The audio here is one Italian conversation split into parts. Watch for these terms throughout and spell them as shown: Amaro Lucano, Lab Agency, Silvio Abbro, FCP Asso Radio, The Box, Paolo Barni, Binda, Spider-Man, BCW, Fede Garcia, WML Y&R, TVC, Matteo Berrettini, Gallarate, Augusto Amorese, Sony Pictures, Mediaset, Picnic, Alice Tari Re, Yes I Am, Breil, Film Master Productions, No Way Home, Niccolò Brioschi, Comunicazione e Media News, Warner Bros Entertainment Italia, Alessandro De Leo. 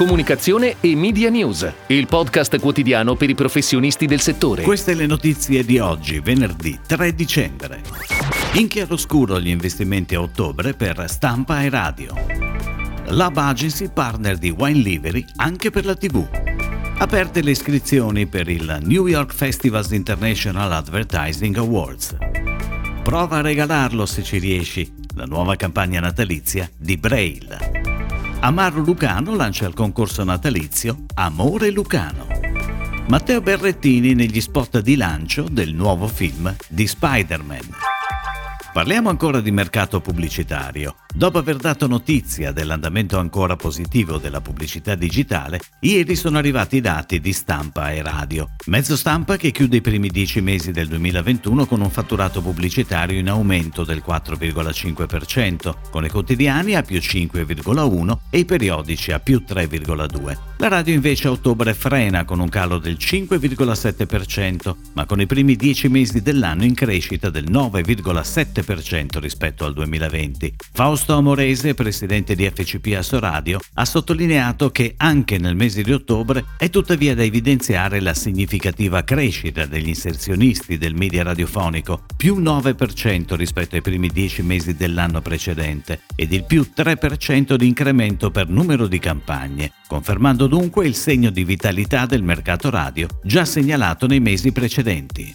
Comunicazione e Media News, il podcast quotidiano per i professionisti del settore. Queste le notizie di oggi, venerdì 3 dicembre. In chiaroscuro gli investimenti a ottobre per stampa e radio. Lab Agency partner di Wine Livery anche per la TV. Aperte le iscrizioni per il New York Festival's International Advertising Awards. Prova a regalarlo se ci riesci, la nuova campagna natalizia di Breil. Amaro Lucano lancia il concorso natalizio Amore Lucano. Matteo Berrettini negli spot di lancio del nuovo film di Spider-Man. Parliamo ancora di mercato pubblicitario. Dopo aver dato notizia dell'andamento ancora positivo della pubblicità digitale, ieri sono arrivati i dati di stampa e radio. Mezzo stampa che chiude i primi 10 mesi del 2021 con un fatturato pubblicitario in aumento del 4,5%, con i quotidiani a più 5,1% e i periodici a più 3,2%. La radio invece a ottobre frena con un calo del 5,7%, ma con i primi 10 mesi dell'anno in crescita del 9,7% rispetto al 2020. Augusto Amorese, presidente di FCP Asso Radio, ha sottolineato che anche nel mese di ottobre è tuttavia da evidenziare la significativa crescita degli inserzionisti del media radiofonico, più 9% rispetto ai primi 10 mesi dell'anno precedente, ed il più 3% di incremento per numero di campagne, confermando dunque il segno di vitalità del mercato radio già segnalato nei mesi precedenti.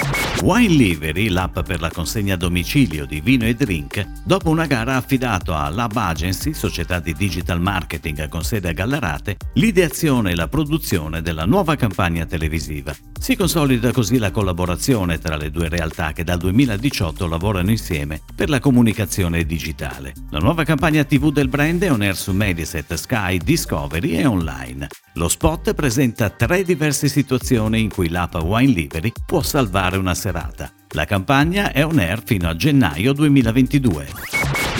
Wine Livery, l'app per la consegna a domicilio di vino e drink, dopo una gara ha affidato a Lab Agency, società di digital marketing con sede a Gallarate, l'ideazione e la produzione della nuova campagna televisiva. Si consolida così la collaborazione tra le due realtà che dal 2018 lavorano insieme per la comunicazione digitale. La nuova campagna TV del brand è on air su Mediaset, Sky, Discovery e online. Lo spot presenta 3 diverse situazioni in cui l'app Wine Livery può salvare una serata. La campagna è on air fino a gennaio 2022.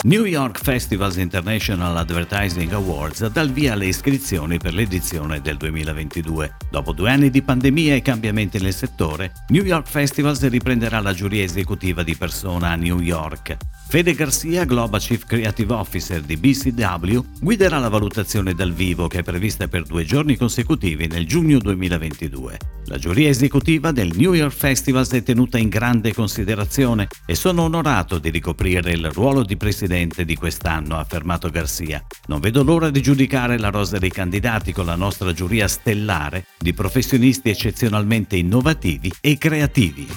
New York Festival's International Advertising Awards dà il via alle iscrizioni per l'edizione del 2022. Dopo 2 anni di pandemia e cambiamenti nel settore, New York Festivals riprenderà la giuria esecutiva di persona a New York. Fede Garcia, Global Chief Creative Officer di BCW, guiderà la valutazione dal vivo che è prevista per 2 giorni consecutivi nel giugno 2022. La giuria esecutiva del New York Festival è tenuta in grande considerazione e sono onorato di ricoprire il ruolo di presidente di quest'anno, ha affermato Garcia. Non vedo l'ora di giudicare la rosa dei candidati con la nostra giuria stellare di professionisti eccezionalmente innovativi e creativi.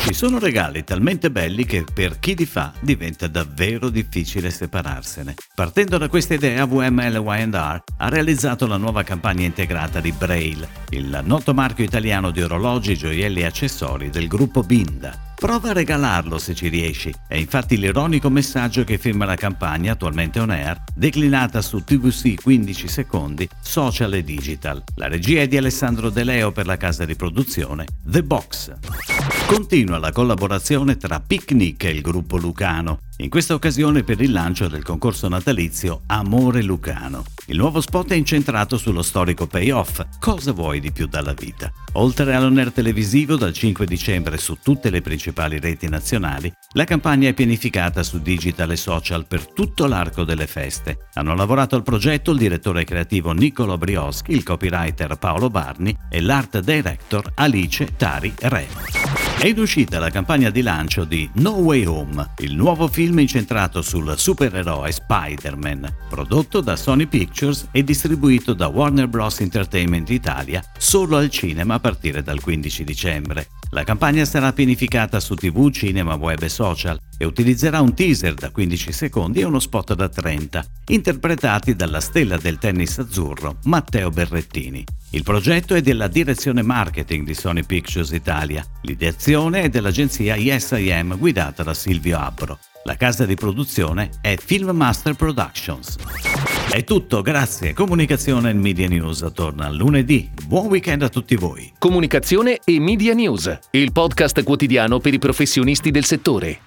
Ci sono regali talmente belli che per chi li fa diventa davvero difficile separarsene. Partendo da questa idea, WML Y&R ha realizzato la nuova campagna integrata di Breil, il noto marchio italiano di orologi, gioielli e accessori del gruppo Binda. Prova a regalarlo se ci riesci, è infatti l'ironico messaggio che firma la campagna attualmente on air, declinata su TVC 15 secondi, social e digital. La regia è di Alessandro De Leo per la casa di produzione The Box. Continua la collaborazione tra Picnic e il gruppo Lucano, in questa occasione per il lancio del concorso natalizio Amore Lucano. Il nuovo spot è incentrato sullo storico payoff, cosa vuoi di più dalla vita? Oltre all'on air televisivo dal 5 dicembre su tutte le principali reti nazionali, la campagna è pianificata su digital e social per tutto l'arco delle feste. Hanno lavorato al progetto il direttore creativo Niccolò Brioschi, il copywriter Paolo Barni e l'art director Alice Tari Re. È in uscita la campagna di lancio di No Way Home, il nuovo film incentrato sul supereroe Spider-Man, prodotto da Sony Pictures e distribuito da Warner Bros Entertainment Italia solo al cinema a partire dal 15 dicembre. La campagna sarà pianificata su TV, cinema, web e social e utilizzerà un teaser da 15 secondi e uno spot da 30, interpretati dalla stella del tennis azzurro Matteo Berrettini. Il progetto è della direzione marketing di Sony Pictures Italia. L'ideazione è dell'agenzia Yes I Am guidata da Silvio Abbro. La casa di produzione è Film Master Productions. È tutto, grazie. Comunicazione e Media News torna lunedì. Buon weekend a tutti voi. Comunicazione e Media News, il podcast quotidiano per i professionisti del settore.